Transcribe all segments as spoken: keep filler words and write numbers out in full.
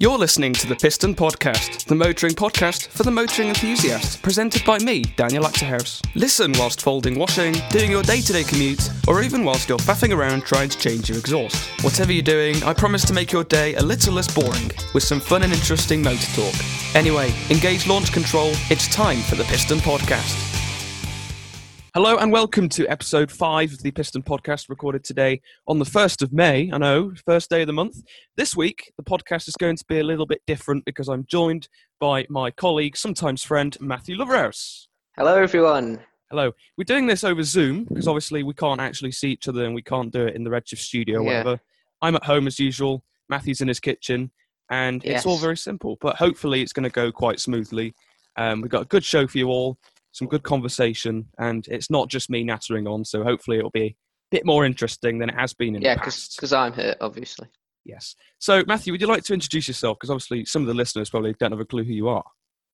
You're listening to The Piston Podcast, the motoring podcast for the motoring enthusiast, presented by me, Daniel Achterhouse. Listen whilst folding washing, doing your day-to-day commute, or even whilst you're faffing around trying to change your exhaust. Whatever you're doing, I promise to make your day a little less boring, with some fun and interesting motor talk. Anyway, engage launch control, it's time for The Piston Podcast. Hello and welcome to episode five of the Piston Podcast, recorded today on the first of May. I know, first day of the month. This week, the podcast is going to be a little bit different because I'm joined by my colleague, sometimes friend, Matthew Love-Rouse. Hello, everyone. Hello. We're doing this over Zoom because obviously we can't actually see each other and we can't do it in the Redshift studio or yeah. whatever. I'm at home as usual. Matthew's in his kitchen and yes. it's all very simple, but hopefully it's going to go quite smoothly. Um, we've got a good show for you all. Some good conversation, and it's not just me nattering on, so hopefully it'll be a bit more interesting than it has been in yeah, the past. Yeah, because I'm here, obviously. Yes. So, Matthew, would you like to introduce yourself? Because obviously some of the listeners probably don't have a clue who you are.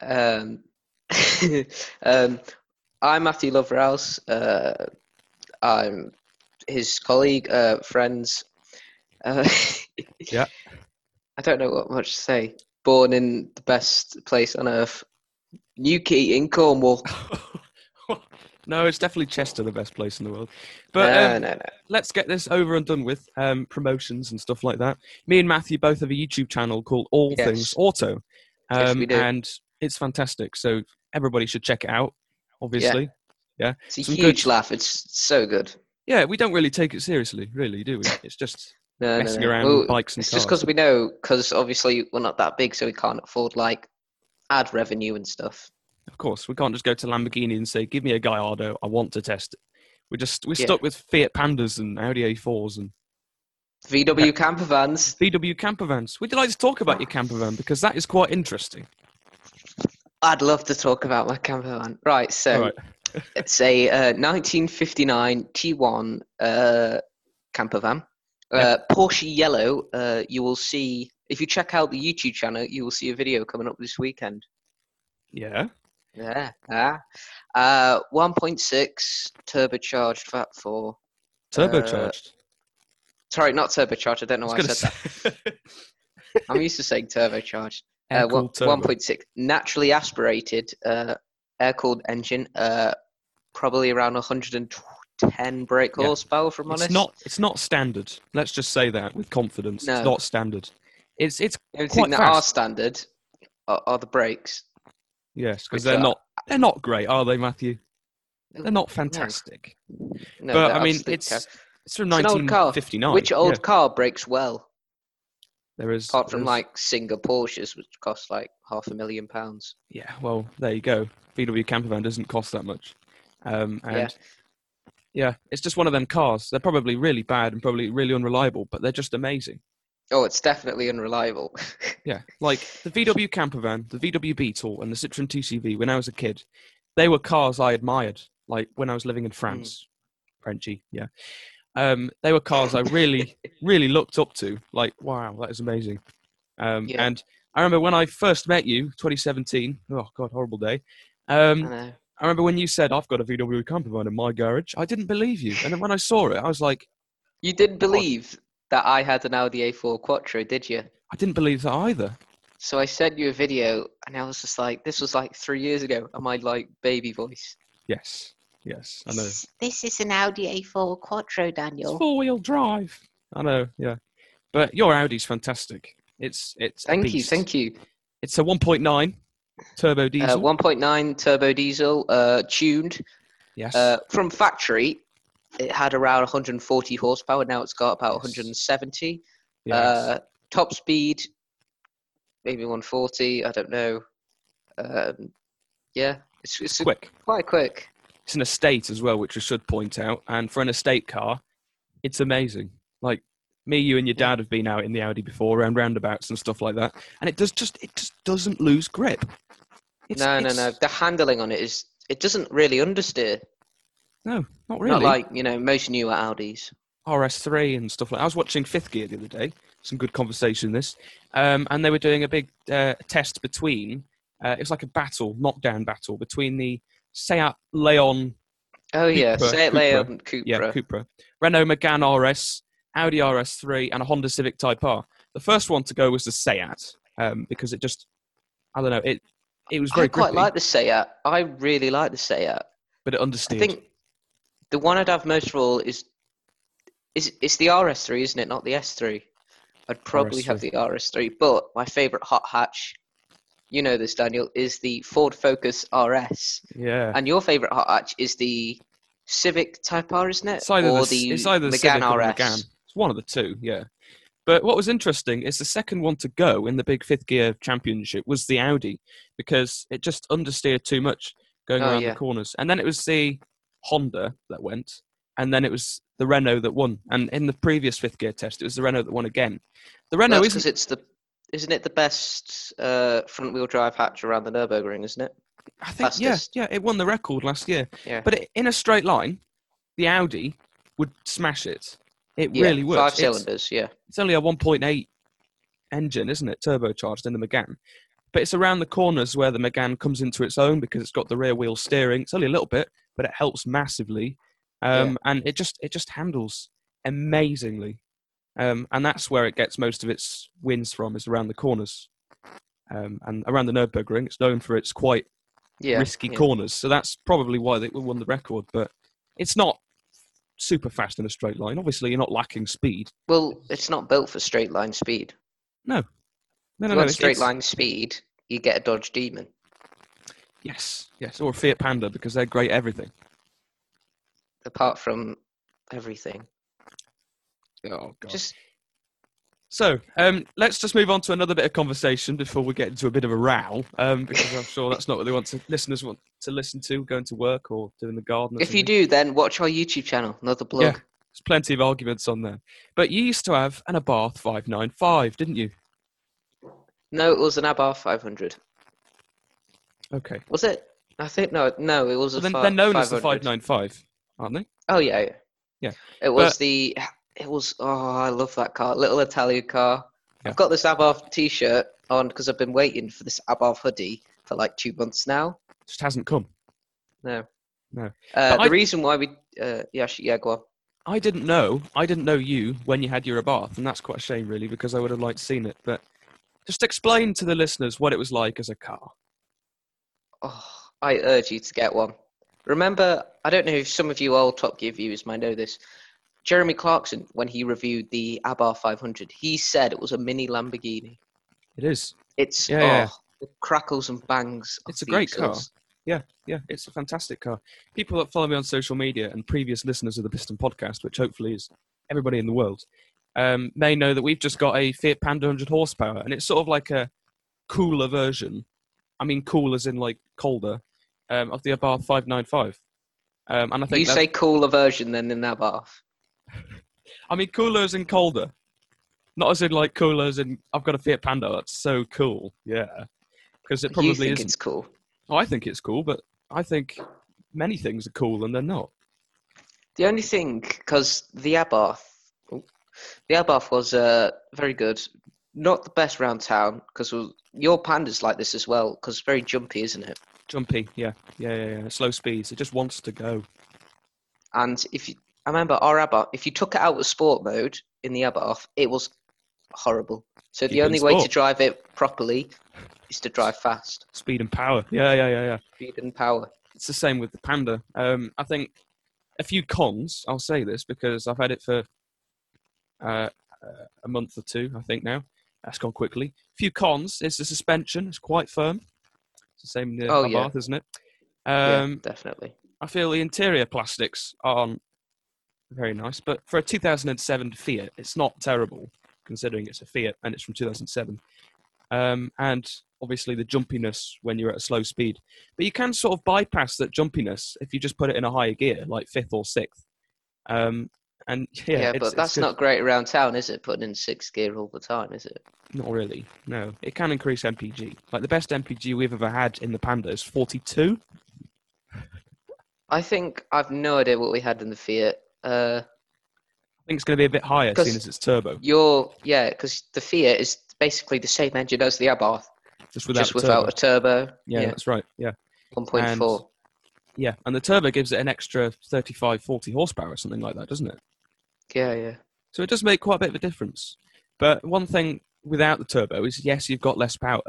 Um, um, I'm Matthew Love-Rouse. Uh, I'm his colleague, uh, friends. Uh, yeah. I don't know what much to say. Born in the best place on earth. Newquay in Cornwall. No, it's definitely Chester, the best place in the world. But no, um, no, no. Let's get this over and done with. Um, promotions and stuff like that. Me and Matthew both have a YouTube channel called All yes. Things Auto, um, yes, we do. And it's fantastic. So everybody should check it out. Obviously, yeah, yeah. It's a Some huge good... laugh. It's so good. Yeah, we don't really take it seriously, really, do we? It's just no, messing no, no. around well, with bikes and it's cars. It's just because we know, because obviously we're not that big, so we can't afford like. Ad revenue and stuff. Of course, we can't just go to Lamborghini and say, "Give me a Gallardo, I want to test it." We're just we're yeah. stuck with Fiat Pandas and Audi A fours and V W yeah. camper vans. V W camper vans. Would you like to talk about your camper van because that is quite interesting? I'd love to talk about my camper van. Right, so right. it's a uh, nineteen fifty-nine T one uh, camper van, uh, yep. Porsche yellow. Uh, you will see. If you check out the YouTube channel, you will see a video coming up this weekend. Yeah. Yeah. yeah. Uh, one point six turbocharged V A T four. Turbocharged? Uh, sorry, not turbocharged. I don't know I why I said say- that. I'm used to saying turbocharged. Uh, one, turbo. one point six. Naturally aspirated uh, air-cooled engine. Uh, probably around one hundred ten brake yeah. horsepower, if I'm honest. It's not, it's not standard. Let's just say that with confidence. No. It's not standard. It's it's the only thing that fast. Are standard are, are the brakes. Yes, because they're are, not they're not great, are they, Matthew? They're not fantastic. No, but I mean, it's car. It's from nineteen fifty-nine. Which old yeah. car brakes well? There is apart from is. like single Porsches, which cost like half a million pounds. Yeah, well, there you go. V W campervan doesn't cost that much. Um, and yeah. yeah, it's just one of them cars. They're probably really bad and probably really unreliable, but they're just amazing. Oh, it's definitely unreliable. yeah, like the V W campervan, the V W Beetle, and the Citroën two C V. When I was a kid, they were cars I admired. Like when I was living in France, mm. Frenchy, yeah, um, they were cars I really, really looked up to. Like, wow, that is amazing. Um, yeah. And I remember when I first met you, twenty seventeen. Oh God, horrible day. Um, I, I remember when you said, "I've got a V W campervan in my garage." I didn't believe you, and then when I saw it, I was like, "You didn't believe." That I had an Audi A four Quattro, did you? I didn't believe that either. So I sent you a video, and I was just like, this was like three years ago, and my, like, baby voice. Yes, yes, I know. This, this is an Audi A four Quattro, Daniel. It's four-wheel drive. I know, yeah. But your Audi's fantastic. It's it's. Thank you, thank you. It's a one point nine turbo diesel. Uh, one point nine turbo diesel, uh, tuned. Yes. Uh, from factory. It had around one hundred forty horsepower. Now it's got about one hundred seventy. Yes. Uh, top speed, maybe one forty. I don't know. Um, yeah, it's, it's quick. A, quite quick. It's an estate as well, which I should point out. And for an estate car, it's amazing. Like me, you, and your dad have been out in the Audi before, around roundabouts and stuff like that. And it does just it just doesn't lose grip. It's, no, it's... no, no. The handling on it is it doesn't really understeer. No, not really. Not like, you know, most newer Audis. R S three and stuff like that. I was watching Fifth Gear the other day. Some good conversation, this. Um, and they were doing a big uh, test between... Uh, it was like a battle, knockdown battle, between the Seat Leon... Oh, Cupra, yeah, Seat Cupra, Leon Cupra. Yeah, Cupra. Renault Megane R S, Audi R S three, and a Honda Civic Type R. The first one to go was the Seat. um, because it just, I don't know, it it was very I quite grippy. Like the Seat. I really like the Seat. But it understeered. I think the one I'd have most of all is, is it's the R S three, isn't it? Not the S three. I'd probably R S three. Have the R S three, but my favourite hot hatch, you know this, Daniel, is the Ford Focus R S. Yeah. And your favourite hot hatch is the Civic Type R, isn't it? It's either or the, the it's either Megane Civic R S. Megane. It's one of the two, yeah. But what was interesting is the second one to go in the big Fifth Gear Championship was the Audi, because it just understeered too much going oh, around yeah. the corners. And then it was the Honda that went, and then it was the Renault that won. And in the previous Fifth Gear test, it was the Renault that won again. The Renault well, isn't... It's the, isn't it the best uh, front-wheel drive hatch around the Nürburgring, isn't it? I think, yeah, yeah, it won the record last year. Yeah. But it, in a straight line, the Audi would smash it. It yeah, really would. Five it's, cylinders, yeah. It's only a one point eight engine, isn't it? Turbocharged in the Megane. But it's around the corners where the Megane comes into its own because it's got the rear wheel steering. It's only a little bit, but it helps massively. Um, yeah. And it just it just handles amazingly. Um, and that's where it gets most of its wins from, is around the corners. Um, and around the Nürburgring, it's known for its quite yeah, risky yeah. corners. So that's probably why they won the record. But it's not super fast in a straight line. Obviously, you're not lacking speed. Well, it's not built for straight line speed. No. No, no, if you no. want it's, straight it's... line speed, you get a Dodge Demon. Yes, yes. Or a Fiat Panda, because they're great at everything. Apart from everything. Oh, God. Just... So, um, let's just move on to another bit of conversation before we get into a bit of a row, um, because I'm sure that's not what they want to listeners want to listen to, going to work or doing the garden. If you do, then watch our YouTube channel, another blog. Yeah, there's plenty of arguments on there. But you used to have an Abarth five ninety-five, didn't you? No, it was an Abarth five hundred. Okay. Was it? I think, no, no, it was well, a five hundred. They're known five hundred. As the five ninety-five, aren't they? Oh, yeah, yeah. Yeah. It was but, the... It was, oh, I love that car. Little Italian car. Yeah. I've got this Abarth t-shirt on because I've been waiting for this Abarth hoodie for like two months now. Just hasn't come. No. No. Uh, the I, reason why we, uh, yeah, yeah, go on. I didn't know, I didn't know you when you had your Abarth, and that's quite a shame really, because I would have liked seen it. But just explain to the listeners what it was like as a car. Oh, I urge you to get one. Remember, I don't know if some of you old Top Gear viewers might know this, Jeremy Clarkson, when he reviewed the Abarth five hundred, he said it was a mini Lamborghini. It is. It's yeah, oh, yeah. It crackles and bangs. It's a great exhaust. Car. Yeah, yeah, it's a fantastic car. People that follow me on social media and previous listeners of the Piston Podcast, which hopefully is everybody in the world, um, may know that we've just got a Fiat Panda one hundred horsepower, and it's sort of like a cooler version. I mean, cool as in like colder um, of the Abarth five ninety-five. Um, and I think you say cooler version than in Abarth. I mean, cooler as in colder. Not as in, like, cooler as in, I've got a Fiat Panda, that's so cool. Yeah. Because it probably isn't. You think isn't. It's cool? Oh, I think it's cool, but I think many things are cool and they're not. The only thing, because the Abarth, the Abarth was uh, very good. Not the best round town, because your Panda's like this as well, because it's very jumpy, isn't it? Jumpy, yeah. Yeah, yeah, yeah. Slow speeds. It just wants to go. And if you... I remember our Abarth, if you took it out of sport mode in the Abarth, it was horrible. So the You've only way to drive it properly is to drive fast. Speed and power. Yeah, yeah, yeah, yeah. Speed and power. It's the same with the Panda. Um, I think a few cons, I'll say this, because I've had it for uh, a month or two, I think now. That's gone quickly. A few cons is the suspension. It's quite firm. It's the same in the oh, Abarth, yeah. isn't it? Um, yeah, definitely. I feel the interior plastics aren't very nice, but for a two thousand seven Fiat, it's not terrible, considering it's a Fiat and it's from two thousand seven. Um, and obviously the jumpiness when you're at a slow speed. But you can sort of bypass that jumpiness if you just put it in a higher gear, like fifth or sixth. Um, and yeah, yeah it's, but that's not great around town, is it? Putting in sixth gear all the time, is it? Not really, no. It can increase M P G. Like the best M P G we've ever had in the Panda is forty-two. I think I've no idea what we had in the Fiat. Uh, I think it's going to be a bit higher, seeing as it's turbo. You're, yeah, because the Fiat is basically the same engine as the Abarth, just without, just a, without turbo. a turbo. Yeah, yeah, that's right. Yeah, one point four. Yeah, and the turbo gives it an extra thirty-five, forty horsepower or something like that, doesn't it? Yeah, yeah. So it does make quite a bit of a difference. But one thing without the turbo is, yes, you've got less power,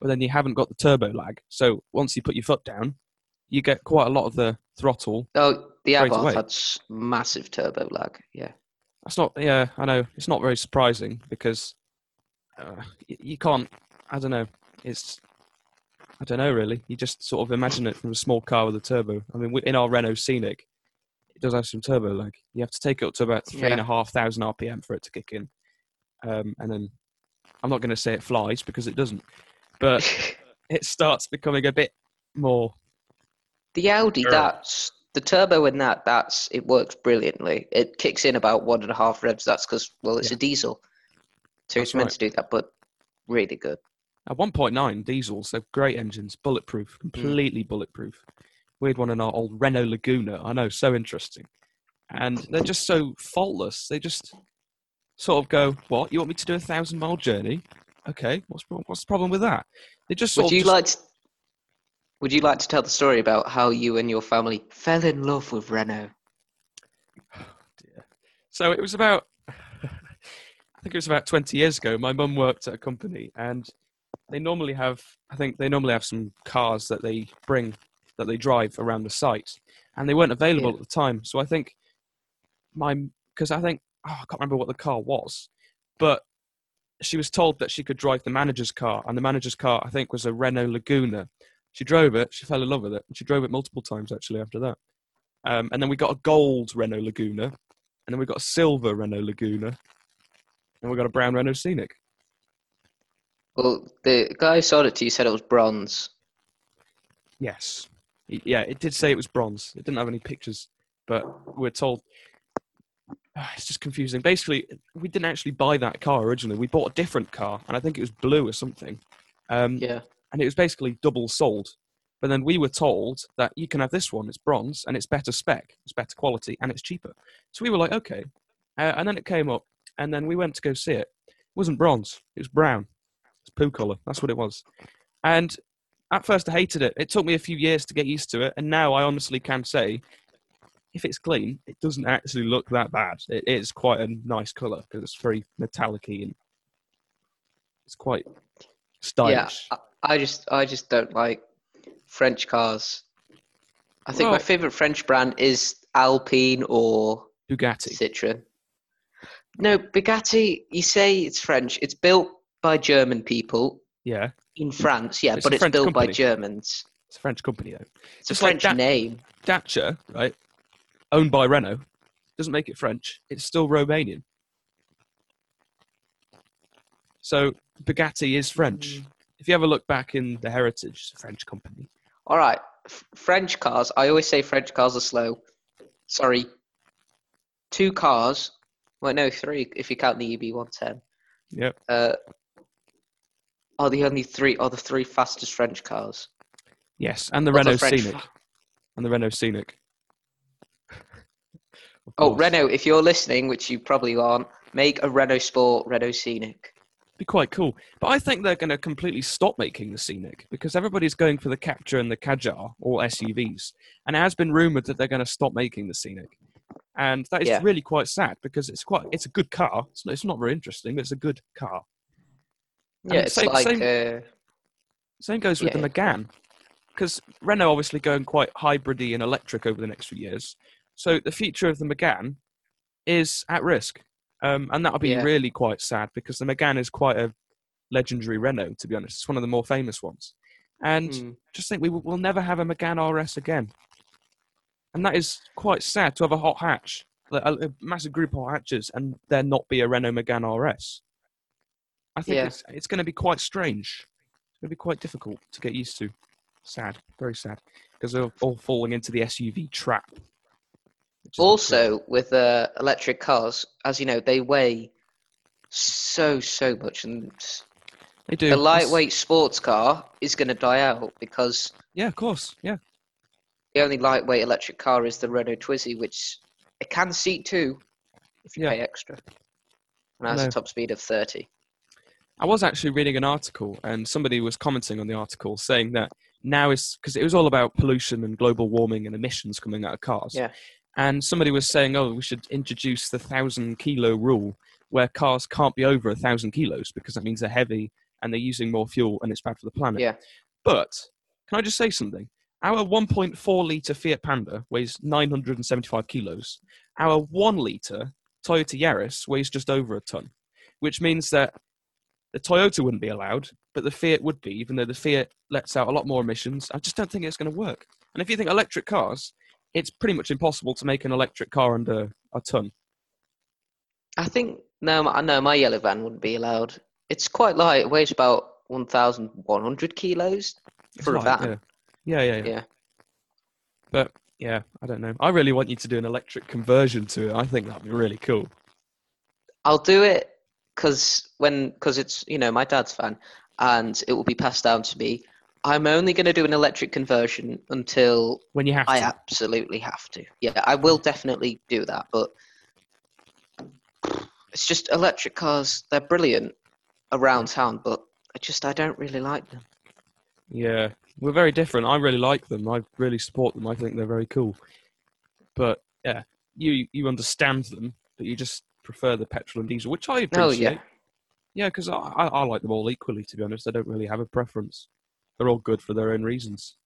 but then you haven't got the turbo lag. So once you put your foot down, you get quite a lot of the throttle. Oh, the Abarth had massive turbo lag, yeah. That's not, yeah, I know. It's not very surprising because uh, you, you can't, I don't know. It's, I don't know really. You just sort of imagine it from a small car with a turbo. I mean, we, in our Renault Scenic, it does have some turbo lag. You have to take it up to about three yeah. and a half thousand R P M for it to kick in. Um, and then I'm not going to say it flies because it doesn't, but it starts becoming a bit more. The Audi, sure. that's, The turbo in that, that's it works brilliantly. It kicks in about one and a half revs. That's because, well, it's yeah. a diesel. So that's it's meant right. to do that, but really good. At one point nine diesels, they're great engines, bulletproof, completely mm. bulletproof. We had one in our old Renault Laguna. I know, so interesting. And they're just so faultless. They just sort of go, what, you want me to do a thousand mile journey? Okay, what's what's the problem with that? They just sort Would of you just, like to- Would you like to tell the story about how you and your family fell in love with Renault? Oh dear. So it was about, I think it was about twenty years ago. My mum worked at a company and they normally have, I think they normally have some cars that they bring, that they drive around the site, and they weren't available yeah. at the time. So I think my, because I think, oh, I can't remember what the car was, but she was told that she could drive the manager's car, and the manager's car, I think, was a Renault Laguna. She drove it, she fell in love with it, and she drove it multiple times, actually, after that. Um, and then we got a gold Renault Laguna, and then we got a silver Renault Laguna, and we got a brown Renault Scenic. Well, the guy who sold it to you said it was bronze. Yes. Yeah, it did say it was bronze. It didn't have any pictures, but we're told... Oh, it's just confusing. Basically, we didn't actually buy that car originally. We bought a different car, and I think it was blue or something. Um, yeah. And it was basically double sold. But then we were told that you can have this one, it's bronze, and it's better spec, it's better quality, and it's cheaper. So we were like, okay. Uh, and then it came up, and then we went to go see it. It wasn't bronze, it was brown. It's poo colour, that's what it was. And at first I hated it. It took me a few years to get used to it, and now I honestly can say, if it's clean, it doesn't actually look that bad. It is quite a nice colour, because it's very metallic-y, and it's quite stylish. Yeah. I- I just I just don't like French cars. I think well, my favourite French brand is Alpine or Bugatti. Citroën. No, Bugatti, you say it's French. It's built by German people. Yeah. In France, yeah, it's but it's French built company. by Germans. It's a French company, though. It's Just a French like da- name. Dacia, right, owned by Renault, doesn't make it French. It's still Romanian. So Bugatti is French. Mm. If you ever look back in the heritage, it's a French company. All right. F- French cars. I always say French cars are slow. Sorry. Two cars. Well, no, three, if you count the E B one ten. Yep. Uh, are the only three, are the three fastest French cars. Yes, and the Not Renault Scenic. Fa- and the Renault Scenic. Oh, Renault, if you're listening, which you probably aren't, make a Renault Sport, Renault Scenic. Be quite cool, but I think they're going to completely stop making the Scenic because everybody's going for the Captur and the Kadjar, all S U Vs, and it has been rumoured that they're going to stop making the Scenic, and that is yeah. really quite sad because it's quite it's a good car. It's not, it's not very interesting, but it's a good car. And yeah, it's same, like same, uh, same goes with yeah. the Megane because Renault obviously going quite hybridy and electric over the next few years, so the future of the Megane is at risk. Um, and that would be yeah. really quite sad because the Megane is quite a legendary Renault, to be honest. It's one of the more famous ones. And mm. just think we will we'll never have a Megane R S again. And that is quite sad to have a hot hatch, a, a massive group of hot hatches, and there not be a Renault Megane R S. I think yeah. it's, it's going to be quite strange. It's going to be quite difficult to get used to. Sad, very sad, because they're all falling into the S U V trap. Also, with uh, electric cars, as you know, they weigh so, so much. And they do. A lightweight That's... sports car is going to die out because... Yeah, of course, yeah. The only lightweight electric car is the Renault Twizy, which it can seat two if you yeah. pay extra. And it has no. a top speed of thirty. I was actually reading an article, and somebody was commenting on the article saying that now is... Because it was all about pollution and global warming and emissions coming out of cars. Yeah. And somebody was saying, oh, we should introduce the one thousand kilo rule, where cars can't be over a thousand kilos because that means they're heavy and they're using more fuel and it's bad for the planet. Yeah. But can I just say something? Our one point four litre Fiat Panda weighs nine hundred seventy-five kilos. Our one litre Toyota Yaris weighs just over a ton, which means that the Toyota wouldn't be allowed, but the Fiat would be, even though the Fiat lets out a lot more emissions. I just don't think it's going to work. And if you think electric cars, it's pretty much impossible to make an electric car under a ton. I think, no, I know my yellow van wouldn't be allowed. It's quite light. It weighs about eleven hundred kilos for a van. Yeah, yeah, yeah. yeah. But, yeah, I don't know. I really want you to do an electric conversion to it. I think that'd be really cool. I'll do it because when because it's, you know, my dad's van and it will be passed down to me. I'm only going to do an electric conversion until when you have I to. absolutely have to. Yeah, I will definitely do that. But it's just electric cars. They're brilliant around town, but I just I don't really like them. Yeah, we're very different. I really like them. I really support them. I think they're very cool. But yeah, you you understand them, but you just prefer the petrol and diesel, which I appreciate. Oh, yeah, yeah, because I, I I like them all equally. To be honest, I don't really have a preference. They're all good for their own reasons.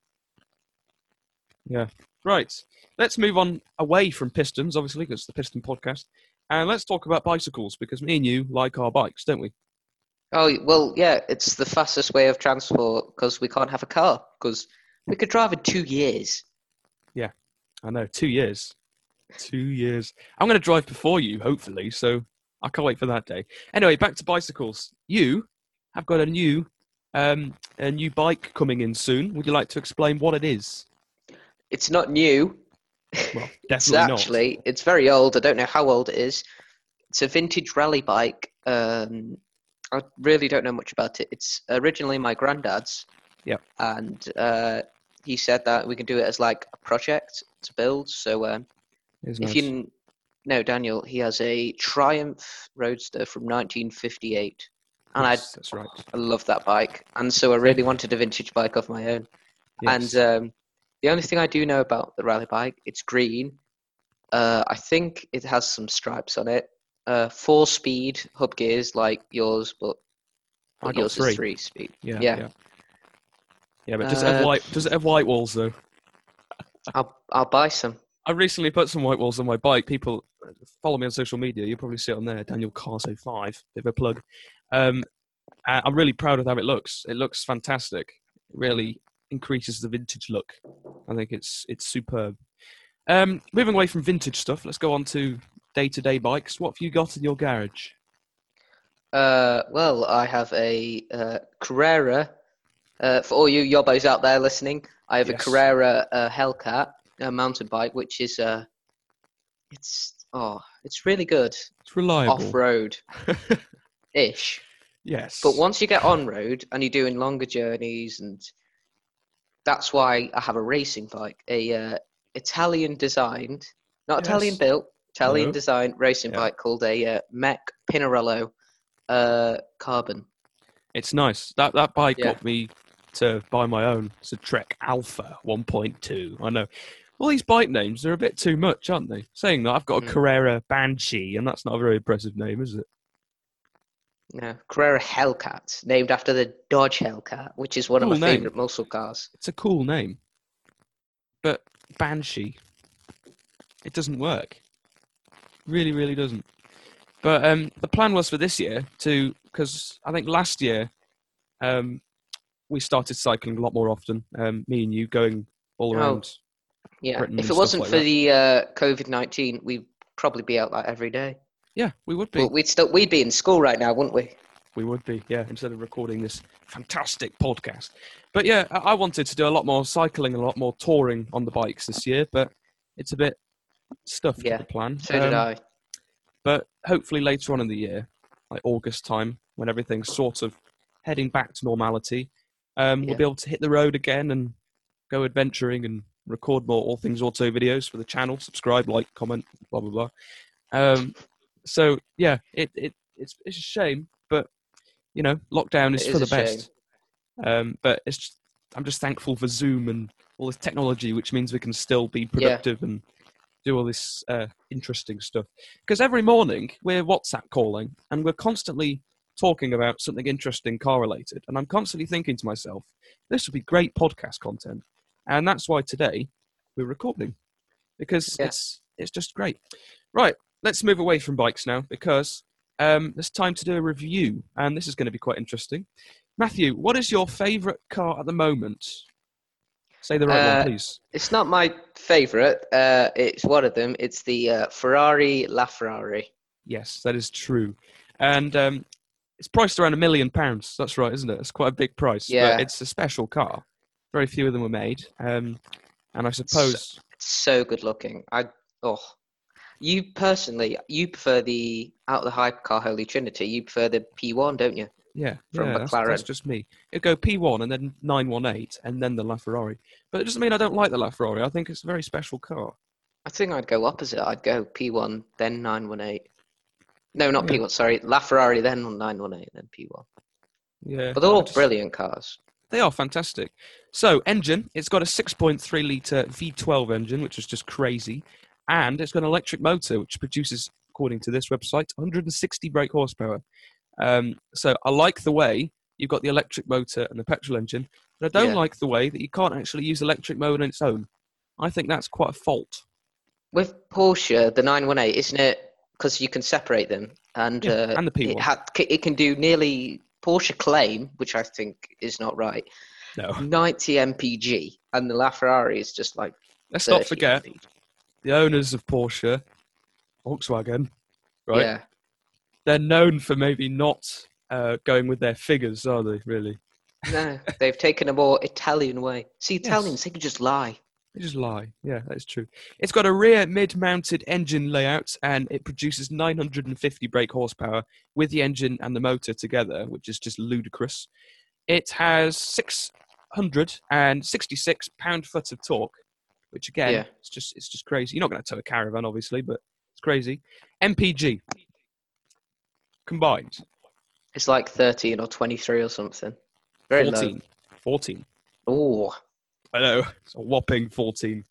Yeah. Right. Let's move on away from pistons, obviously, because it's the Piston Podcast. And let's talk about bicycles, because me and you like our bikes, don't we? Oh, well, yeah. It's the fastest way of transport, because we can't have a car, because we could drive in two years. Yeah. I know. Two years. Two years. I'm going to drive before you, hopefully, so I can't wait for that day. Anyway, back to bicycles. You have got a new... Um, a new bike coming in soon. Would you like to explain what it is? It's not new. Well, definitely it's actually, not. It's very old. I don't know how old it is. It's a vintage rally bike. Um, I really don't know much about it. It's originally my granddad's. Yeah. And uh, he said that we can do it as like a project to build. So um, if nice. you know, Daniel, he has a Triumph Roadster from nineteen fifty-eight. And yes, I, that's right. I love that bike. And so I really wanted a vintage bike of my own. Yes. And um, the only thing I do know about the rally bike, it's green. Uh, I think it has some stripes on it. Uh, four-speed hub gears like yours, but, but yours three. is three-speed. Yeah, yeah. Yeah, yeah but does, uh, it have white, does it have white walls, though? I'll, I'll buy some. I recently put some white walls on my bike. People follow me on social media. You'll probably see it on there, Daniel Carso five, bit of a plug. Um, I'm really proud of how it looks. It looks fantastic. It really increases the vintage look. I think it's it's superb. Um, moving away from vintage stuff, let's go on to day-to-day bikes. What have you got in your garage? Uh, well, I have a uh, Carrera. Uh, for all you yobbos out there listening, I have yes. a Carrera uh, Hellcat, a mountain bike, which is uh, it's oh, it's really good. It's reliable off-road. Ish. Yes. But once you get on road and you're doing longer journeys, and that's why I have a racing bike, a uh, Italian designed, not yes. Italian built, Italian no. designed racing yeah. bike called a uh, Mech Pinarello uh, Carbon. It's nice. That that bike yeah. got me to buy my own. It's a Trek Alpha one point two. I know. All these bike names are a bit too much, aren't they? Saying that I've got a mm. Carrera Banshee, and that's not a very impressive name, is it? No, Carrera Hellcat, named after the Dodge Hellcat, which is one cool of my name. Favourite muscle cars. It's a cool name. But Banshee, it doesn't work. Really, really doesn't. But um, the plan was for this year to, because I think last year um, we started cycling a lot more often, um, me and you going all around oh, yeah. Britain. If it wasn't like for that. the uh, COVID nineteen, we'd probably be out like every day. Yeah, we would be. Well, we'd still we'd be in school right now, wouldn't we? We would be, yeah. Instead of recording this fantastic podcast, but yeah, I wanted to do a lot more cycling, a lot more touring on the bikes this year, but it's a bit stuffed yeah, with the plan. So um, did I. But hopefully later on in the year, like August time, when everything's sort of heading back to normality, um, yeah. we'll be able to hit the road again and go adventuring and record more All Things Auto videos for the channel. Subscribe, like, comment, blah blah blah. Um, So, yeah, it, it it's it's a shame, but, you know, lockdown is, is for the best. Um, but it's just, I'm just thankful for Zoom and all this technology, which means we can still be productive yeah. and do all this uh, interesting stuff. Because every morning we're WhatsApp calling and we're constantly talking about something interesting car related. And I'm constantly thinking to myself, this would be great podcast content. And that's why today we're recording, because yeah. it's it's just great. Right, let's move away from bikes now, because um, it's time to do a review. And this is going to be quite interesting. Matthew, what is your favourite car at the moment? Say the right uh, one, please. It's not my favourite. Uh, it's one of them. It's the uh, Ferrari LaFerrari. Yes, that is true. And um, it's priced around a million pounds. That's right, isn't it? It's quite a big price. Yeah. But it's a special car. Very few of them were made. Um, and I suppose... It's so, it's so good looking. I oh, You personally, you prefer the Out of the Hype car, Holy Trinity. You prefer the P one, don't you? Yeah, from yeah, McLaren. That's, that's just me. It'll go P one and then nine eighteen and then the LaFerrari. But it doesn't mean I don't like the LaFerrari. I think it's a very special car. I think I'd go opposite. I'd go P one, then nine eighteen. No, not yeah. P one, sorry. LaFerrari, then nine eighteen, then P one. Yeah. But they're all just, brilliant cars. They are fantastic. So, engine. It's got a six point three litre V twelve engine, which is just crazy. And it's got an electric motor, which produces, according to this website, one hundred sixty brake horsepower. Um, so I like the way you've got the electric motor and the petrol engine, but I don't yeah. like the way that you can't actually use electric mode on its own. I think that's quite a fault. With Porsche, the nine eighteen, isn't it? Because you can separate them. And, yeah, uh, and the P one. It, ha- it can do nearly, Porsche claim, which I think is not right, no. ninety M P G, and the LaFerrari is just like Let's not forget, M P G. The owners of Porsche, Volkswagen, right? Yeah. They're known for maybe not uh, going with their figures, are they, really? No, they've taken a more Italian way. See, Italians, yes. they can just lie. They just lie. Yeah, that's true. It's got a rear mid-mounted engine layout, and it produces nine hundred fifty brake horsepower with the engine and the motor together, which is just ludicrous. It has six hundred sixty-six pound-foot of torque, which, again, yeah. it's just it's just crazy. You're not going to tow a caravan, obviously, but it's crazy. M P G. Combined, it's like thirteen or twenty-three or something. Very fourteen. Low. fourteen. Oh, I know. It's a whopping fourteen.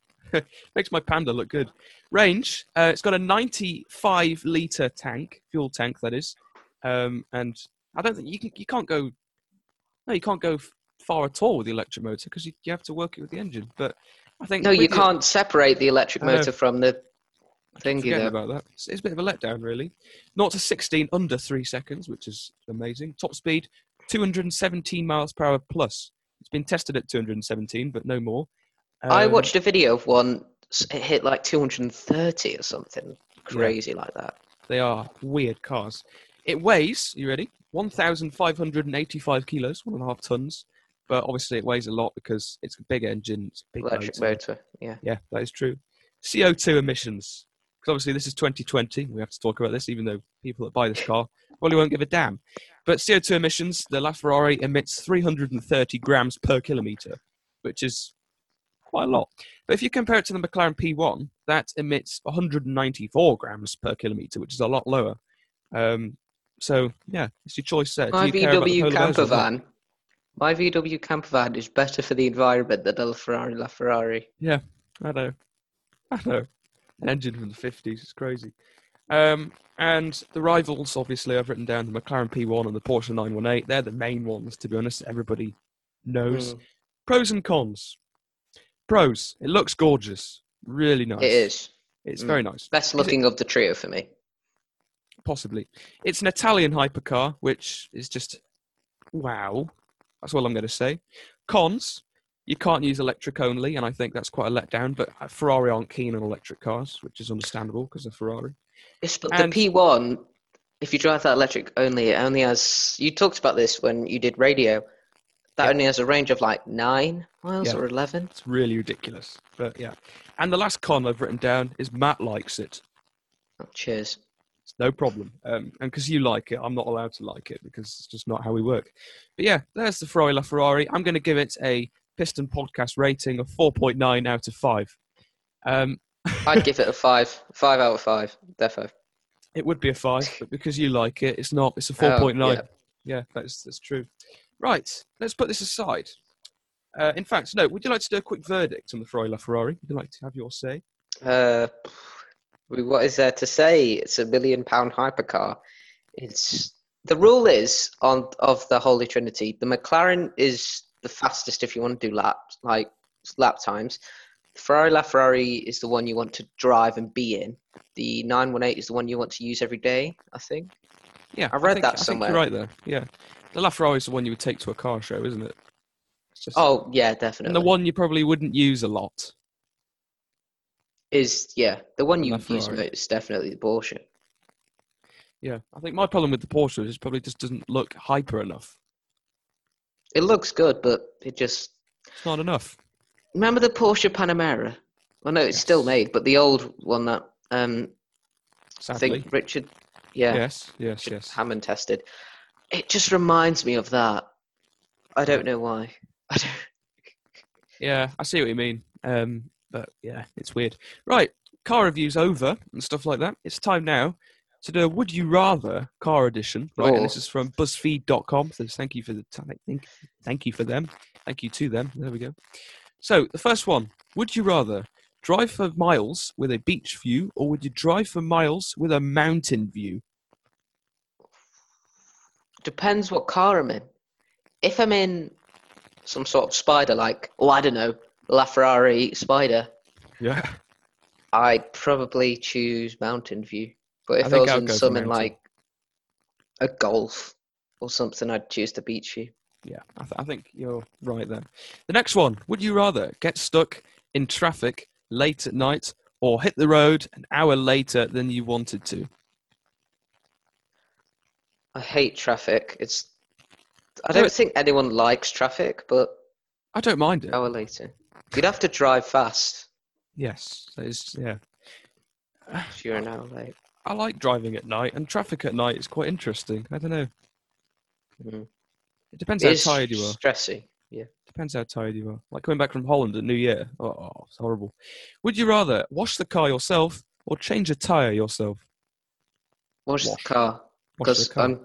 Makes my Panda look good. Range. Uh, it's got a ninety-five litre tank, fuel tank that is, um, and I don't think you can. You can't go. No, you can't go far at all with the electric motor because you, you have to work it with the engine. But I think no, you the, can't separate the electric motor uh, from the. Thank you. About that. It's, it's a bit of a letdown, really. zero to sixteen under three seconds, which is amazing. Top speed, two hundred seventeen miles per hour plus. It's been tested at two hundred seventeen, but no more. Um, I watched a video of one. It hit like two hundred thirty or something crazy yeah. like that. They are weird cars. It weighs. You ready? one thousand five hundred eighty-five kilos, one and a half tons. But obviously, it weighs a lot because it's a big engine. It's a big electric motor. motor. Yeah. Yeah, that is true. C O two emissions. Because obviously this is twenty twenty, we have to talk about this, even though people that buy this car probably won't give a damn. But C O two emissions, the LaFerrari emits three hundred thirty grams per kilometre, which is quite a lot. But if you compare it to the McLaren P one, that emits one hundred ninety-four grams per kilometre, which is a lot lower. Um, so, yeah, it's your choice there. My V W camper van, my V W camper van is better for the environment than the LaFerrari LaFerrari. Yeah, I know. I know. An engine from the fifties, it's crazy. Um, and the rivals, obviously, I've written down the McLaren P one and the Porsche nine eighteen. They're the main ones, to be honest. Everybody knows. Mm. Pros and cons. Pros, it looks gorgeous. Really nice. It is. It's mm. very nice. Best looking of the trio for me. Possibly. It's an Italian hypercar, which is just, wow. That's all I'm going to say. Cons. You can't use electric only, and I think that's quite a letdown, but Ferrari aren't keen on electric cars, which is understandable because they're Ferrari. Yes, but and the P one, if you drive that electric only, it only has... You talked about this when you did radio. That yeah. only has a range of like nine miles yeah. or eleven. It's really ridiculous, but yeah. And the last con I've written down is Matt likes it. Oh, cheers. It's no problem. Um, and because you like it, I'm not allowed to like it because it's just not how we work. But yeah, there's the Ferrari LaFerrari. I'm going to give it a... Piston Podcast rating of four point nine out of five. Um, I'd give it a five. Five out of five. Defo. It would be a five, but because you like it, it's not. It's a four point nine. Oh, yeah, yeah that's, that's true. Right, let's put this aside. Uh, in fact, no, would you like to do a quick verdict on the Ferrari LaFerrari? Would you like to have your say? Uh, what is there to say? It's a million pound hypercar. It's the rule is on of the Holy Trinity. The McLaren is the fastest if you want to do laps, like lap times. The Ferrari LaFerrari is the one you want to drive and be in. The nine one eight is the one you want to use every day, I think. Yeah, I read I think, that I somewhere. Think you're right there. Yeah, the LaFerrari is the one you would take to a car show, isn't it? It's just, oh yeah, definitely. And the one you probably wouldn't use a lot. Is yeah, the one you use is definitely the Porsche. Yeah, I think my problem with the Porsche is it probably just doesn't look hyper enough. It looks good, but it just... It's not enough. Remember the Porsche Panamera? Well, no, it's yes. still made, but the old one that um, I think Richard, yeah, yes, yes, Richard yes, Hammond tested. It just reminds me of that. I don't know why. I don't... Yeah, I see what you mean. Um, But yeah, it's weird. Right, car reviews over and stuff like that. It's time now to do a Would You Rather car edition. Right, oh. And this is from BuzzFeed dot com. So thank you for the thank thank you for them. Thank you to them. There we go. So the first one: Would you rather drive for miles with a beach view, or would you drive for miles with a mountain view? Depends what car I'm in. If I'm in some sort of spider, like oh, I don't know. LaFerrari Spider. Yeah. I'd probably choose mountain view. But if I, I was in something like a Golf or something, I'd choose the beach view. Yeah, I, th- I think you're right there. The next one. Would you rather get stuck in traffic late at night or hit the road an hour later than you wanted to? I hate traffic. It's. I don't think anyone likes traffic, but... I don't mind it. An hour later. You'd have to drive fast. Yes, that is, yeah. If you're an hour late. I like driving at night, and traffic at night is quite interesting. I don't know. Mm. It depends it how tired you are. Stressy, yeah. Depends how tired you are. Like coming back from Holland at New Year. Oh, oh, it's horrible. Would you rather wash the car yourself or change a tyre yourself? Wash, wash. the car. Because I'm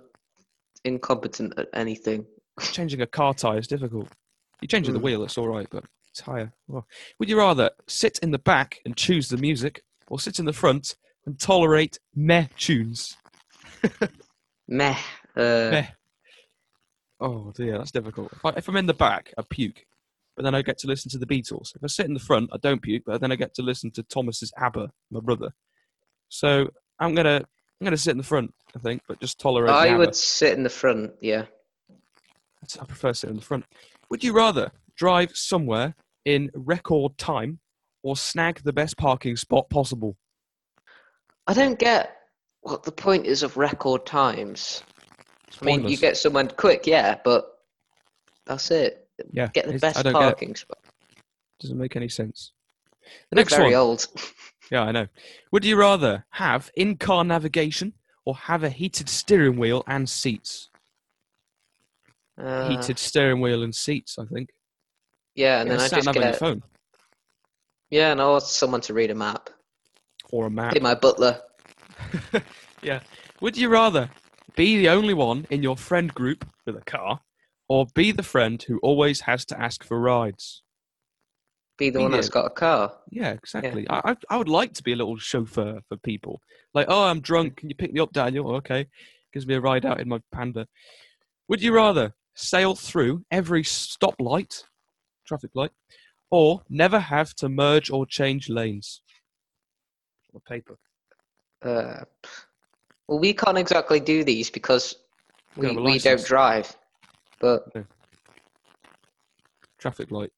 incompetent at anything. Changing a car tyre is difficult. You change the wheel, it's all right, but tyre. Well, would you rather sit in the back and choose the music, or sit in the front and tolerate meh tunes? meh. Uh... Meh. Oh dear, that's difficult. If, I, if I'm in the back, I puke, but then I get to listen to the Beatles. If I sit in the front, I don't puke, but then I get to listen to Thomas's ABBA, my brother. So I'm gonna, I'm gonna sit in the front, I think, but just tolerate. I ABBA. would sit in the front, yeah. I prefer sitting in the front. Would you rather drive somewhere in record time or snag the best parking spot possible? I don't get what the point is of record times. I mean, you get someone quick, yeah, but that's it. Yeah, get the best parking spot. Doesn't make any sense. The next one. Very old. Yeah, I know. Would you rather have in-car navigation or have a heated steering wheel and seats? Uh, heated steering wheel and seats, I think. Yeah, and yeah, then I just get on your phone. Yeah, and I want someone to read a map. Or a map. Be my butler. Yeah. Would you rather be the only one in your friend group with a car, or be the friend who always has to ask for rides? Be the be one it. that's got a car. Yeah, exactly. Yeah. I I would like to be a little chauffeur for people. Like, oh, I'm drunk. Can you pick me up, Daniel? Oh, okay. Gives me a ride out in my Panda. Would you rather sail through every stoplight, traffic light, or never have to merge or change lanes? Or paper. Uh, well, we can't exactly do these because we, we, we don't drive. But no. Traffic light.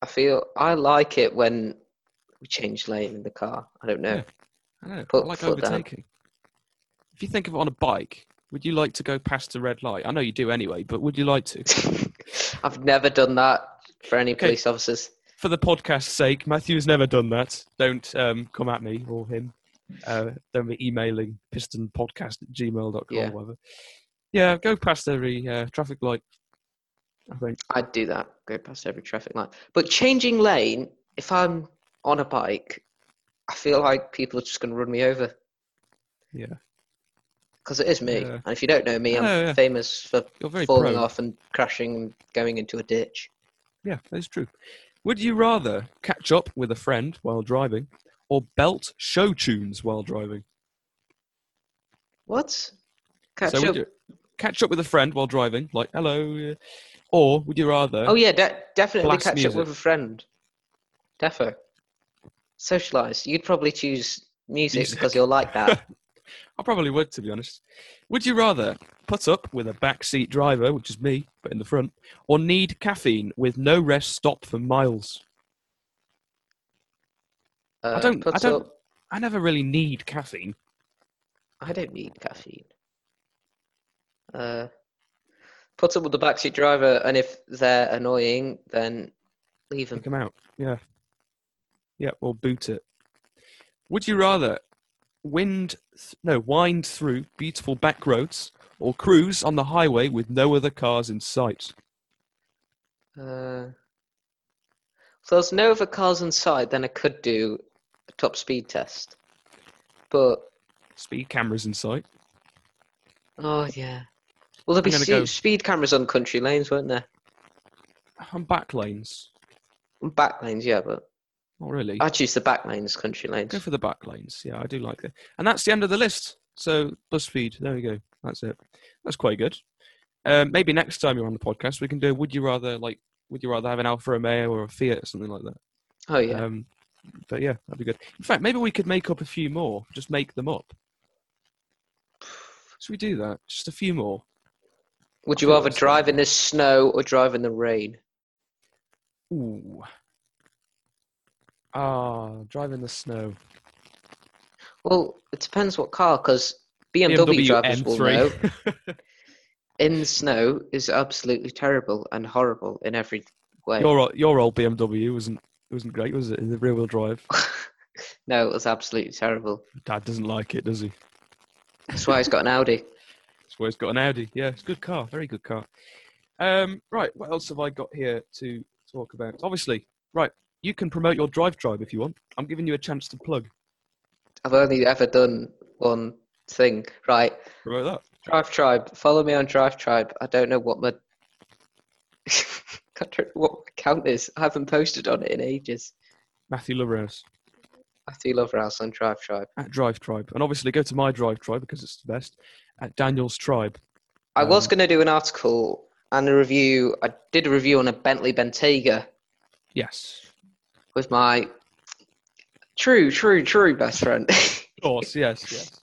I feel I like it when we change lane in the car. I don't know. Yeah. I know. Put, I like overtaking. Down. If you think of it on a bike. Would you like to go past the red light? I know you do anyway, but would you like to? I've never done that for any okay. police officers. For the podcast's sake, Matthew's never done that. Don't um, come at me or him. Uh, don't be emailing piston podcast at gmail dot com yeah. or whatever. Yeah, go past every uh, traffic light, I think. I'd do that. Go past every traffic light. But changing lane, if I'm on a bike, I feel like people are just going to run me over. Yeah. Because it is me, yeah. and if you don't know me, I'm oh, yeah. famous for falling pro. off and crashing and going into a ditch. Yeah, that's true. Would you rather catch up with a friend while driving or belt show tunes while driving? What? Catch so up? You, catch up with a friend while driving, like, hello. Or would you rather... Oh, yeah, de- definitely catch music. up with a friend. Defo. Socialise. You'd probably choose music, music. because you'll like that. I probably would, to be honest. Would you rather put up with a backseat driver, which is me, but in the front, or need caffeine with no rest stop for miles? Uh, I don't. I don't. Up. I never really need caffeine. I don't need caffeine. Uh, put up with the backseat driver, and if they're annoying, then leave them. Pick them out. Yeah. Yeah, or boot it. Would you rather? Wind, th- no, wind through beautiful back roads or cruise on the highway with no other cars in sight? Uh, so there's no other cars in sight, then I could do a top speed test. But... Speed cameras in sight. Oh, yeah. Well, there'll be se- go... speed cameras on country lanes, won't there? On back lanes. On back lanes, yeah, but... Not really. I choose the back lanes, country lanes. Go for the back lanes. Yeah, I do like that. And that's the end of the list. So, BuzzFeed, there we go. That's it. That's quite good. Um, maybe next time you're on the podcast, we can do, would you rather, like, would you rather have an Alfa Romeo or a Fiat or something like that? Oh, yeah. Um, but, yeah, that'd be good. In fact, maybe we could make up a few more. Just make them up. Should we do that? Just a few more. Would you rather drive in the snow or drive in the rain? Ooh. Ah, oh, drive in the snow. Well, it depends what car, because B M W, B M W drivers M three. Will know. In the snow is absolutely terrible and horrible in every way. Your your old B M W wasn't wasn't great, was it? In the rear wheel drive. No, it was absolutely terrible. Dad doesn't like it, does he? That's why he's got an Audi. That's why he's got an Audi. Yeah, it's a good car, very good car. Um, right, what else have I got here to talk about? Obviously, right. You can promote your DriveTribe if you want. I'm giving you a chance to plug. I've only ever done one thing. Right. Promote that. DriveTribe. Follow me on DriveTribe. I don't know what my I don't know what my account is. I haven't posted on it in ages. Matthew Love-Rouse. Matthew Love-Rouse on DriveTribe. At DriveTribe. And obviously go to my DriveTribe because it's the best. At Daniel's Tribe. I um, was going to do an article and a review. I did a review on a Bentley Bentayga. Yes. With my true, true, true best friend. Of course, yes, yes.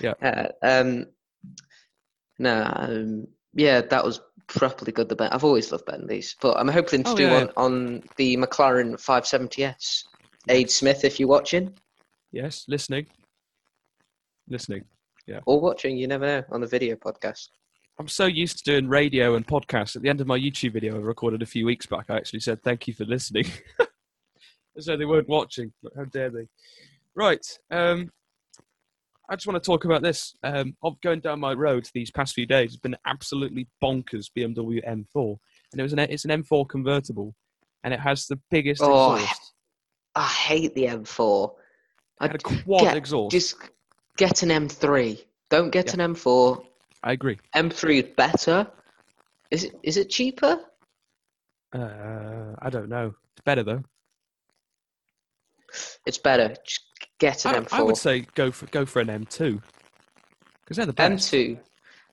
Yeah. Uh, um, no, um, yeah, that was properly good. The ben- I've always loved Bentleys, but I'm hoping to oh, do yeah, one yeah. on the McLaren five seventy S. Aid Smith, if you're watching. Yes, listening. Listening, yeah. Or watching, you never know, on the video podcast. I'm so used to doing radio and podcasts. At the end of my YouTube video I recorded a few weeks back, I actually said, thank you for listening. As though they weren't watching. How dare they? Right. Um, I just want to talk about this. Um, going down my road these past few days has been absolutely bonkers B M W M four. And it was an it's an M four convertible. And it has the biggest oh, exhaust. I, I hate the M four. I had a quad get, exhaust. Just get an M three. Don't get yeah. an M four. I agree. M three is better. Is it? Is it cheaper? Uh, I don't know. It's better though. It's better. Just get an I, M four. I would say go for go for an M two. Because they're the best. M two.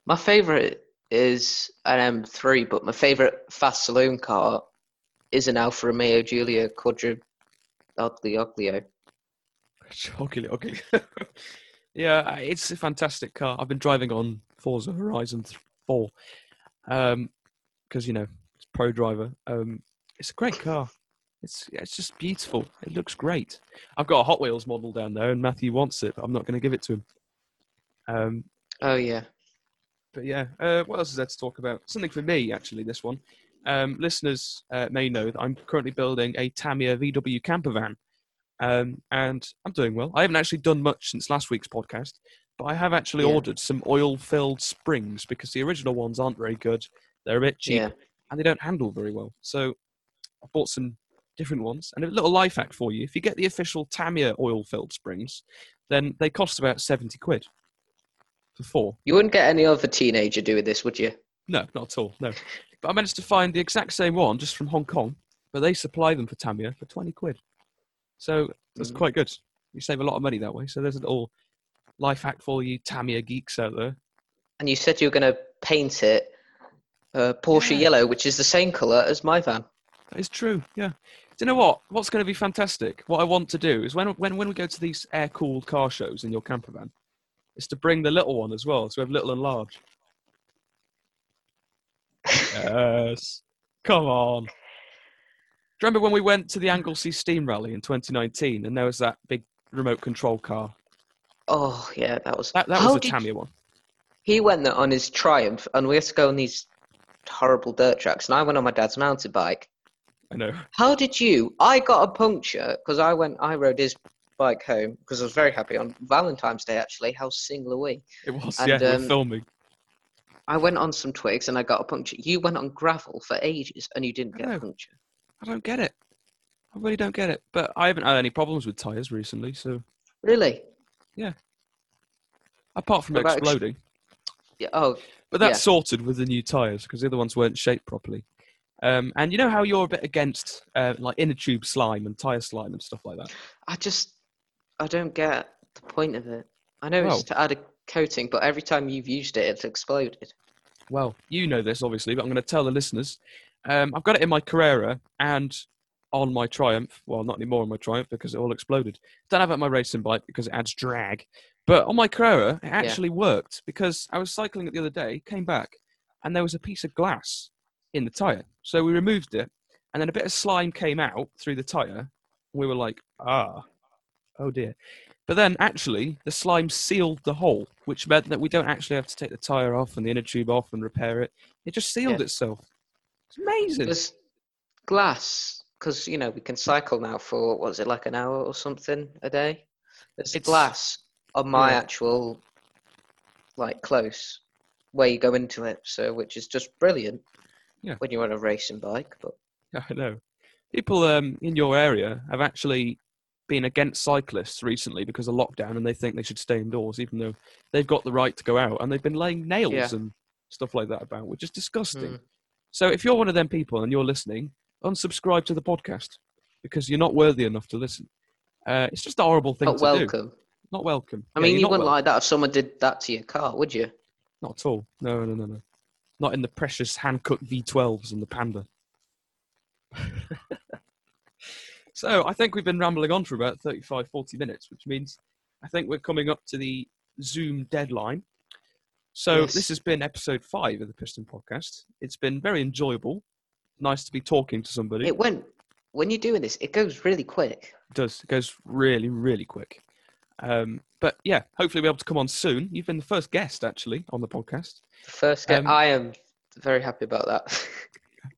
My favourite is an M three, but my favourite fast saloon car is an Alfa Romeo Giulia Quadrifoglio. Oglio. Oglio. Yeah, it's a fantastic car. I've been driving on Forza Horizon four because um, you know it's pro driver. Um, it's a great car. It's it's just beautiful. It looks great. I've got a Hot Wheels model down there, and Matthew wants it, but I'm not going to give it to him. Um, oh yeah, but yeah. Uh, what else is there to talk about? Something for me actually. This one, um, listeners uh, may know that I'm currently building a Tamiya V W camper van. Um, and I'm doing well. I haven't actually done much since last week's podcast, but I have actually yeah. ordered some oil-filled springs because the original ones aren't very good. They're a bit cheap yeah. and they don't handle very well. So I bought some different ones. And a little life hack for you. If you get the official Tamiya oil-filled springs, then they cost about seventy quid for four. You wouldn't get any other teenager doing this, would you? No, not at all. No. But I managed to find the exact same one just from Hong Kong. but they supply them for Tamiya for twenty quid. So that's mm-hmm. quite good. You save a lot of money that way. So there's a little life hack for you Tamiya geeks out there. And you said you were going to paint it uh, Porsche yeah. yellow, which is the same colour as my van. That is true, yeah. Do you know what? What's going to be fantastic? What I want to do is when when when we go to these air-cooled car shows in your camper van, is to bring the little one as well, so we have little and large. Yes. Come on. Do you remember when we went to the Anglesey Steam Rally in twenty nineteen and there was that big remote control car? Oh, yeah, that was... That, that was a Tamiya one. He went there on his Triumph, and we had to go on these horrible dirt tracks, and I went on my dad's mountain bike. I know. How did you... I got a puncture, because I went... I rode his bike home, because I was very happy, on Valentine's Day, actually. How single are we? It was, and, yeah, um, we're filming. I went on some twigs and I got a puncture. You went on gravel for ages and you didn't get a puncture. I don't get it. I really don't get it. But I haven't had any problems with tyres recently, so... Really? Yeah. Apart from exploding. Ex- yeah, oh, but that's yeah. sorted with the new tyres, because the other ones weren't shaped properly. Um, and you know how you're a bit against, uh, like, inner tube slime and tyre slime and stuff like that? I just... I don't get the point of it. I know well, it's to add a... coating, but every time you've used it, it's exploded. Well, you know this obviously, but I'm going to tell the listeners. Um, I've got it in my Carrera and on my Triumph. Well, not anymore on my Triumph because it all exploded. Don't have it on my racing bike because it adds drag. But on my Carrera, it actually yeah. worked because I was cycling it the other day, came back, and there was a piece of glass in the tyre. So we removed it, and then a bit of slime came out through the tyre. We were like, ah, oh dear. But then, actually, the slime sealed the hole, which meant that we don't actually have to take the tyre off and the inner tube off and repair it. It just sealed yeah. itself. It's amazing. There's glass, because, you know, we can cycle now for, what is it, like an hour or something a day? There's it's, glass on my yeah. actual, like, close, where you go into it, so which is just brilliant yeah. when you're on a racing bike. But I know. People um, in your area have actually... been against cyclists recently because of lockdown and they think they should stay indoors even though they've got the right to go out, and they've been laying nails yeah. and stuff like that about, which is disgusting. Mm. So if you're one of them people and you're listening, unsubscribe to the podcast because you're not worthy enough to listen. Uh, it's just a horrible thing not to welcome. do. Not welcome. I yeah, mean, you wouldn't welcome. like that if someone did that to your car, would you? Not at all. No, no, no, no. Not in the precious hand-cooked V twelves and the Panda. So I think we've been rambling on for about thirty-five, forty minutes, which means I think we're coming up to the Zoom deadline. So yes. This has been episode five of the Piston Podcast. It's been very enjoyable. Nice to be talking to somebody. It went, when you're doing this, it goes really quick. It does. It goes really, really quick. Um, but yeah, hopefully we'll be able to come on soon. You've been the first guest, actually, on the podcast. The first guest. Um, I am very happy about that.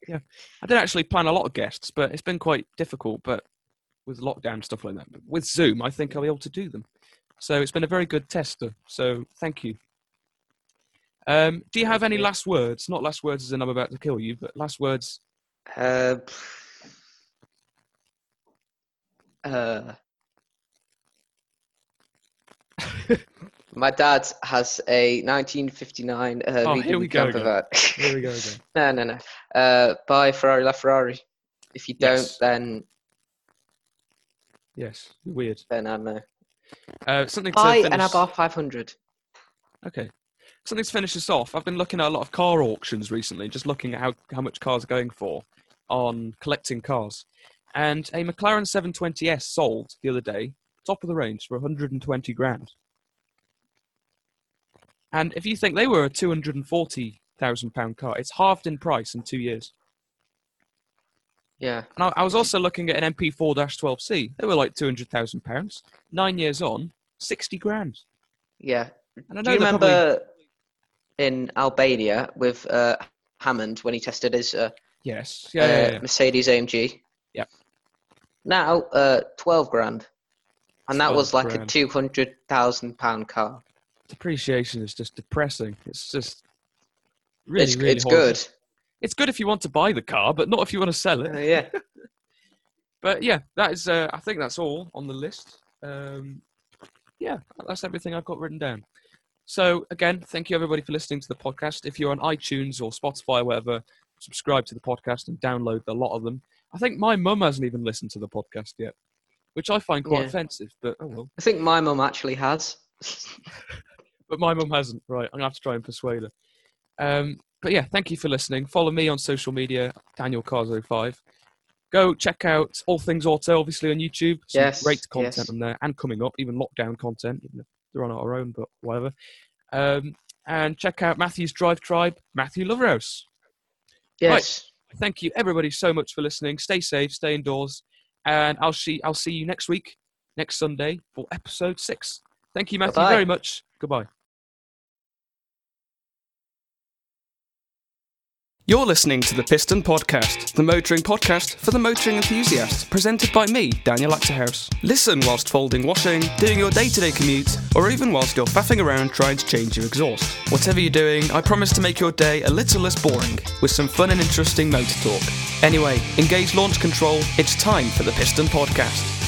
Yeah, I didn't actually plan a lot of guests, but it's been quite difficult. But with lockdown stuff like that, but with Zoom, I think I'll be able to do them. So it's been a very good tester. So thank you. Um, do you have any last words? Not last words as in I'm about to kill you, but last words. Uh, uh, my dad has a nineteen fifty-nine uh, oh, here we go again. Here we go again. no, no, no. Uh, buy Ferrari LaFerrari. If you don't, yes. then... Yes, weird. Then I don't know. Uh, something buy to finish... an Abarth five hundred. Okay. Something to finish us off. I've been looking at a lot of car auctions recently, just looking at how, how much cars are going for on collecting cars. And a McLaren seven twenty S sold the other day, top of the range, for one hundred twenty grand. And if you think they were a two hundred forty thousand pound car, it's halved in price in two years. Yeah. And I, I was also looking at an M P four twelve C. They were like two hundred thousand pounds. Nine years on, sixty grand. Yeah. And I know do you remember probably... in Albania with uh, Hammond when he tested his uh, yes. yeah, uh, yeah, yeah. Mercedes A M G? Yeah. Now, uh, twelve grand. And that was like grand. a two hundred thousand pound car. Depreciation is just depressing. It's just really, it's, really It's horrible. good. It's good if you want to buy the car, but not if you want to sell it. Uh, yeah. But yeah, that is. Uh, I think that's all on the list. Um, yeah, that's everything I've got written down. So again, thank you everybody for listening to the podcast. If you're on iTunes or Spotify or whatever, subscribe to the podcast and download a lot of them. I think my mum hasn't even listened to the podcast yet, which I find quite yeah. offensive, but oh well. I think my mum actually has. But my mum hasn't, right. I'm going to have to try and persuade her. Um, but yeah, thank you for listening. Follow me on social media, Daniel Cars oh five. Go check out All Things Auto, obviously, on YouTube. Some yes, great content yes. on there, and coming up, even lockdown content. Even if they're on our own, but whatever. Um, and check out Matthew's DriveTribe, Matthew Love-Rouse. Yes. Right. Thank you, everybody, so much for listening. Stay safe, stay indoors, and I'll see I'll see you next week, next Sunday, for episode six. Thank you, Matthew, Bye-bye. very much. Goodbye. You're listening to The Piston Podcast, the motoring podcast for the motoring enthusiast, presented by me, Daniel Achterhouse. Listen whilst folding washing, doing your day-to-day commute, or even whilst you're faffing around trying to change your exhaust. Whatever you're doing, I promise to make your day a little less boring, with some fun and interesting motor talk. Anyway, engage launch control, it's time for The Piston Podcast.